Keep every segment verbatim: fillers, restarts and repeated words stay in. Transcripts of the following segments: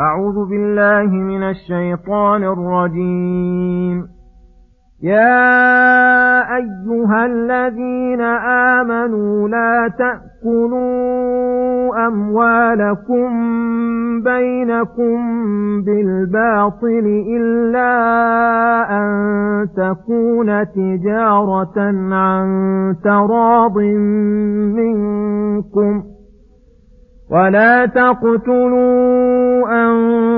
أعوذ بالله من الشيطان الرجيم. يا أيها الذين آمنوا لا تأكلوا أموالكم بينكم بالباطل إلا أن تكون تجارة عن تراض منكم ولا تقتلوا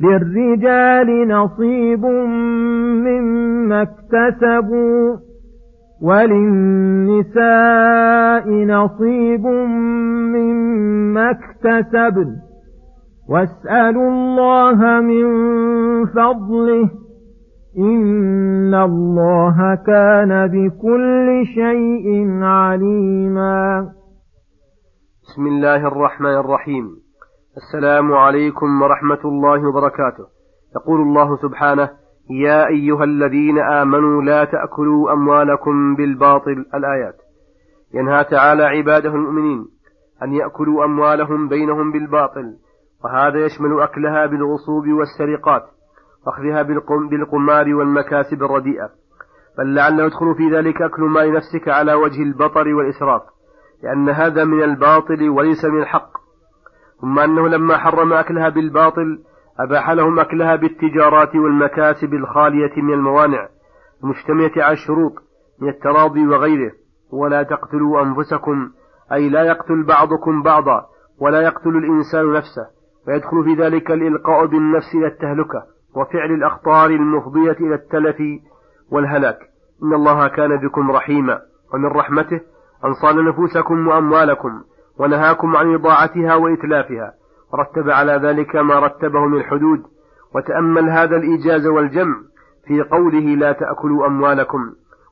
للرجال نصيب مما اكتسبوا وللنساء نصيب مما اكتسبن واسألوا الله من فضله إن الله كان بكل شيء عليما. بسم الله الرحمن الرحيم. السلام عليكم ورحمة الله وبركاته. يقول الله سبحانه: يا أيها الذين آمنوا لا تأكلوا أموالكم بالباطل، الآيات. ينهى تعالى عباده المؤمنين أن يأكلوا أموالهم بينهم بالباطل، وهذا يشمل أكلها بالغصوب والسرقات وأخذها بالقمار والمكاسب الرديئة، بل لعله يدخل في ذلك أكل مال نفسك على وجه البطر والإسراف، لأن هذا من الباطل وليس من الحق. ثم أنه لما حرم أكلها بالباطل أباح لهم أكلها بالتجارات والمكاسب الخالية من الموانع المجتمعة على الشروط من التراضي وغيره. ولا تقتلوا أنفسكم، أي لا يقتل بعضكم بعضا ولا يقتل الإنسان نفسه. ويدخل في ذلك الإلقاء بالنفس إلى التهلكة وفعل الأخطار المفضية إلى التلف والهلاك. إن الله كان بكم رحيما. ومن رحمته أن صان نفوسكم وأموالكم ونهاكم عن إضاعتها وإتلافها، ورتب على ذلك ما رتبه من حدود. وتأمل هذا الإيجاز والجمع في قوله لا تأكلوا أموالكم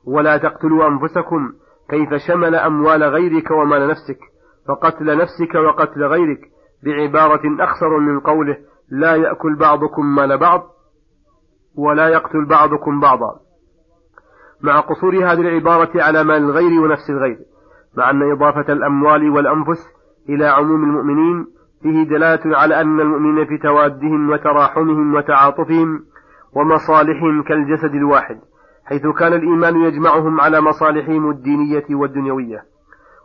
ولا تقتلوا أنفسكم، كيف شمل أموال غيرك ومال نفسك فقتل نفسك وقتل غيرك، بعبارة أخسر من قوله لا يأكل بعضكم مال بعض ولا يقتل بعضكم بعضا، مع قصور هذه العبارة على مال الغير ونفس الغير. مع أن إضافة الأموال والأنفس إلى عموم المؤمنين فيه دلالة على أن المؤمنين في توادهم وتراحمهم وتعاطفهم ومصالحهم كالجسد الواحد، حيث كان الإيمان يجمعهم على مصالحهم الدينية والدنيوية.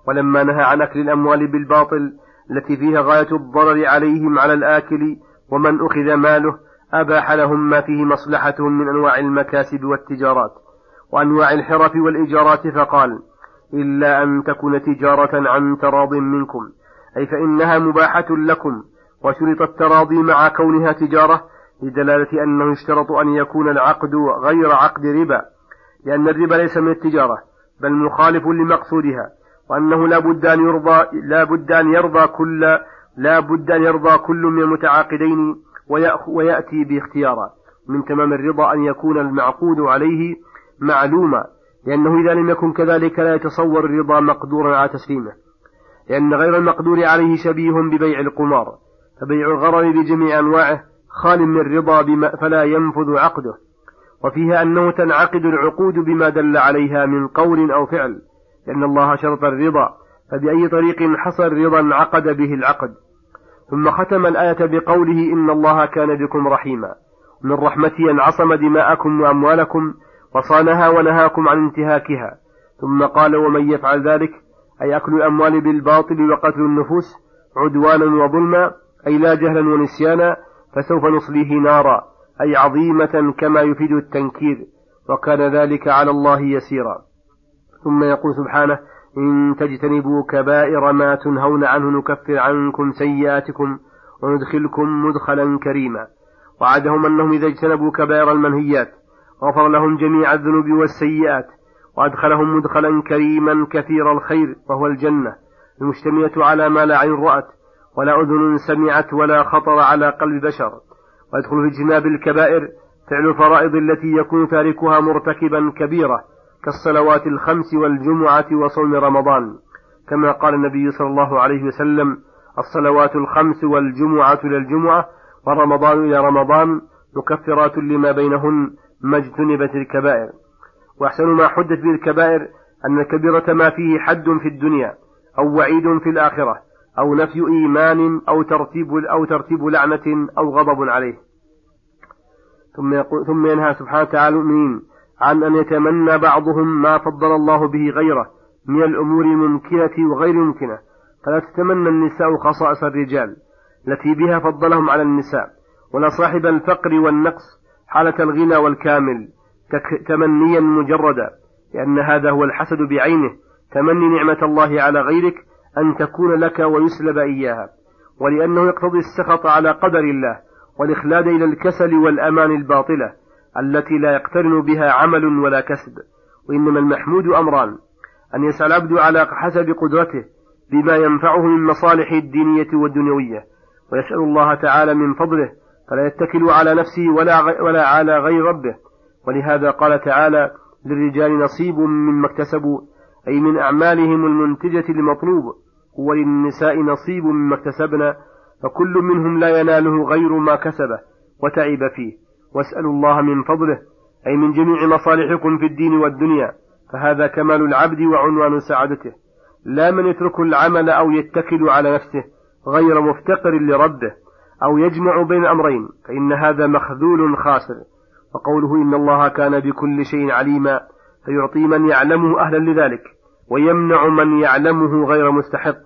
ولما نهى عن أكل الأموال بالباطل التي فيها غاية الضرر عليهم على الآكل ومن أخذ ماله، أباح لهم ما فيه مصلحتهم من أنواع المكاسب والتجارات وأنواع الحرف والإجارات، فقال: إلا أن تكون تجارة عن تراض منكم، أي فإنها مباحة لكم. وشرط التراضي مع كونها تجارة لدلالة أنه يشترط أن يكون العقد غير عقد ربا، لأن الربا ليس من التجارة بل مخالف لمقصودها، وأنه لا بد أن يرضى لا بد أن يرضى كل لا بد أن يرضى كل من المتعاقدين ويأتي باختياره. من تمام الرضا أن يكون المعقود عليه معلوما، لأنه إذا لم يكن كذلك لا يتصور الرضا مقدورا على تسليمه، لأن غير المقدور عليه شبيه ببيع القمار، فبيع الغرر بجميع أنواعه خال من الرضا فلا ينفذ عقده. وفيها أنه تنعقد العقود بما دل عليها من قول أو فعل، لأن الله شرط الرضا، فبأي طريق حصل الرضا عقد به العقد. ثم ختم الآية بقوله: إن الله كان بكم رحيما. من رحمته أن عصم دماءكم وأموالكم وصانها ونهاكم عن انتهاكها. ثم قال: ومن يفعل ذلك، أي أكل الأموال بالباطل وقتل النفوس عدوانا وظلما، أي لا جهلا ونسيانا، فسوف نصليه نارا، أي عظيمة كما يفيد التنكير، وكان ذلك على الله يسيرا. ثم يقول سبحانه: إن تجتنبوا كبائر ما تنهون عنه نكفر عنكم سيئاتكم وندخلكم مدخلا كريما. وعدهم أنهم إذا اجتنبوا كبائر المنهيات غفر لهم جميع الذنوب والسيئات وأدخلهم مدخلا كريما كثير الخير وهو الجنة المشتملة على ما لا عين رأت ولا أذن سمعت ولا خطر على قلب بشر. ويدخل في اجتناب الكبائر فعل الفرائض التي يكون تاركها مرتكبا كبيرة كالصلوات الخمس والجمعة وصوم رمضان، كما قال النبي صلى الله عليه وسلم: الصلوات الخمس والجمعة للجمعة ورمضان إلى رمضان مكفرات لما بينهن ما اجتنبت الكبائر. وأحسن ما حدث به الكبائر أن الكبيرة ما فيه حد في الدنيا أو وعيد في الآخرة أو نفي إيمان أو ترتيب, أو ترتيب لعنة أو غضب عليه. ثم, ثم ينهى سبحانه وتعالى المؤمنين عن أن يتمنى بعضهم ما فضل الله به غيره من الأمور الممكنة وغير ممكنة، فلا تتمنى النساء خصائص الرجال التي بها فضلهم على النساء، ولا صاحب الفقر والنقص حالة الغنى والكامل تمنيا مجردا، لأن هذا هو الحسد بعينه، تمني نعمة الله على غيرك أن تكون لك ويسلب إياها، ولأنه يقتضي السخط على قدر الله والإخلاد إلى الكسل والأمان الباطلة التي لا يقترن بها عمل ولا كسب. وإنما المحمود أمران: أن يسعى العبد على حسب قدرته بما ينفعه من مصالح الدينية والدنيوية ويسأل الله تعالى من فضله، فلا يتكل على نفسه ولا, ولا على غير ربه. ولهذا قال تعالى: للرجال نصيب مما اكتسبوا، أي من أعمالهم المنتجة لمطلوب، وللنساء نصيب مما اكتسبنا، فكل منهم لا يناله غير ما كسبه وتعب فيه. واسألوا الله من فضله، أي من جميع مصالحكم في الدين والدنيا، فهذا كمال العبد وعنوان سعادته، لا من يترك العمل أو يتكل على نفسه غير مفتقر لربه أو يجمع بين أمرين، فإن هذا مخذول خاسر. وقوله: إن الله كان بكل شيء عليما، فيعطي من يعلمه أهلا لذلك ويمنع من يعلمه غير مستحق.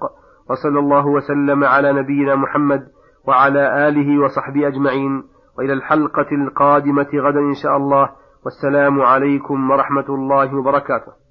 وصلى الله وسلم على نبينا محمد وعلى آله وصحبه أجمعين، وإلى الحلقة القادمة غدا إن شاء الله، والسلام عليكم ورحمة الله وبركاته.